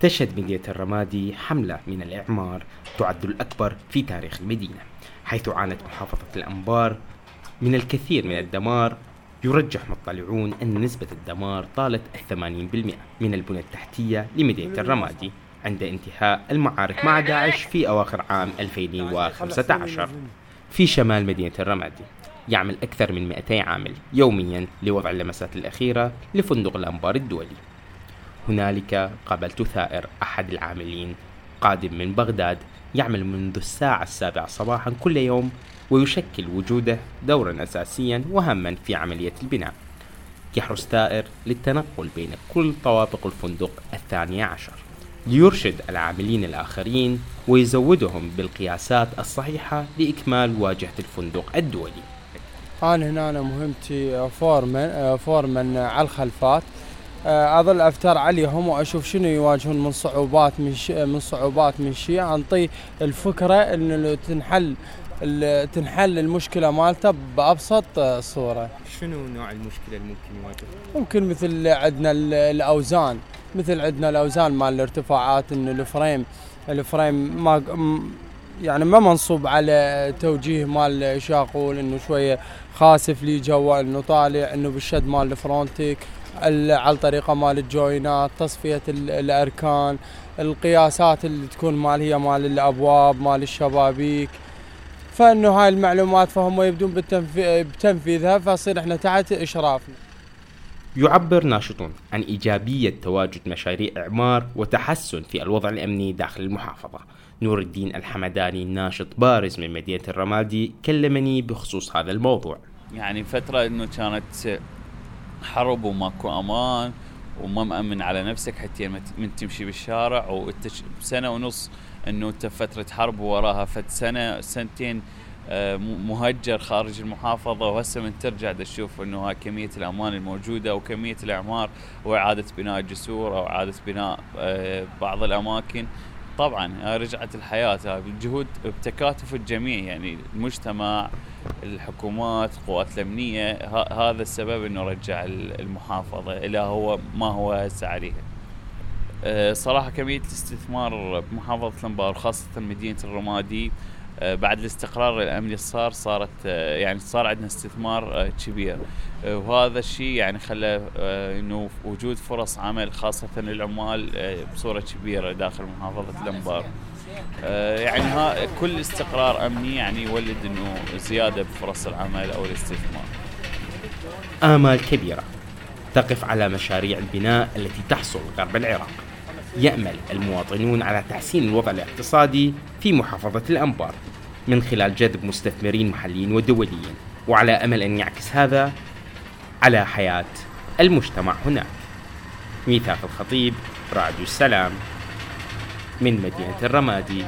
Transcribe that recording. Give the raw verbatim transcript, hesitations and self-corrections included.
تشهد مدينة الرمادي حملة من الإعمار تعد الأكبر في تاريخ المدينة، حيث عانت محافظة الأنبار من الكثير من الدمار. يرجح مطلعون أن نسبة الدمار طالت ثمانين بالمئة من البنى التحتية لمدينة الرمادي عند انتهاء المعارك مع داعش في أواخر عام ألفين وخمسة عشر. في شمال مدينة الرمادي يعمل أكثر من مئتي عامل يوميا لوضع اللمسات الأخيرة لفندق الأنبار الدولي. هنالك قابلت ثائر أحد العاملين قادم من بغداد، يعمل منذ الساعة السابعة صباحا كل يوم، ويشكل وجوده دوراً أساسياً وهماً في عملية البناء. يحرص ثائر للتنقل بين كل طوابق الفندق الثانية عشر ليرشد العاملين الآخرين ويزودهم بالقياسات الصحيحة لإكمال واجهة الفندق الدولي. أنا هنا أنا مهمتي فورمن, فورمن على الخلفات، أظل أفتر عليهم وأشوف شنو يواجهون من صعوبات من, من صعوبات من شيء، أنطي الفكرة إنه تنحل تنحل المشكلة مالته بأبسط صورة. شنو نوع المشكلة الممكن يواجهها؟ ممكن مثل عندنا الأوزان، مثل عندنا الأوزان مال الارتفاعات، إنه الفريم الفريم ما يعني ما منصوب على توجيه مال شاقول، إنه شوية خاسف لي جوا، إنه طالع إنه بالشد مال الفرونتيك، على طريقة مال الجوينات، تصفية الأركان، القياسات اللي تكون مال هي مال الأبواب مال الشبابيك. فإنه هاي المعلومات فهم يبدون بتنفيذها، فصير إحنا تحت إشرافنا. يعبر ناشطون عن إيجابية تواجد مشاريع إعمار وتحسن في الوضع الأمني داخل المحافظة. نور الدين الحمداني، ناشط بارز من مدينة الرمادي، كلمني بخصوص هذا الموضوع. يعني فترة إنه كانت حرب وماكو أمان وما مأمن على نفسك حتى من تمشي بالشارع، وسنة ونص انه فترة حرب وراها فت سنة سنتين مهجر خارج المحافظة، وهسه من ترجع تشوف انه ها كمية الامان الموجودة وكمية الاعمار واعادة بناء الجسور او اعادة بناء بعض الاماكن. طبعا رجعت الحياة بالجهود بتكاتف الجميع، يعني المجتمع، الحكومات، القوات الامنية، هذا السبب انه رجع المحافظة الى هو ما هو هسه عليها. صراحة كمية الاستثمار بمحافظة الأنبار خاصة مدينة الرمادي بعد الاستقرار الأمني صار صارت يعني صار عندنا استثمار كبير، وهذا الشيء يعني خلى إنه وجود فرص عمل خاصة للعمال بصورة كبيرة داخل محافظة الأنبار. يعني ها كل استقرار أمني يعني يولد إنه زيادة بفرص العمل أو الاستثمار. آمال كبيرة تقف على مشاريع البناء التي تحصل غرب العراق. يأمل المواطنون على تحسين الوضع الاقتصادي في محافظة الأنبار من خلال جذب مستثمرين محليين ودوليين، وعلى أمل أن يعكس هذا على حياة المجتمع هناك. ميثاق الخطيب، راديو السلام، من مدينة الرمادي.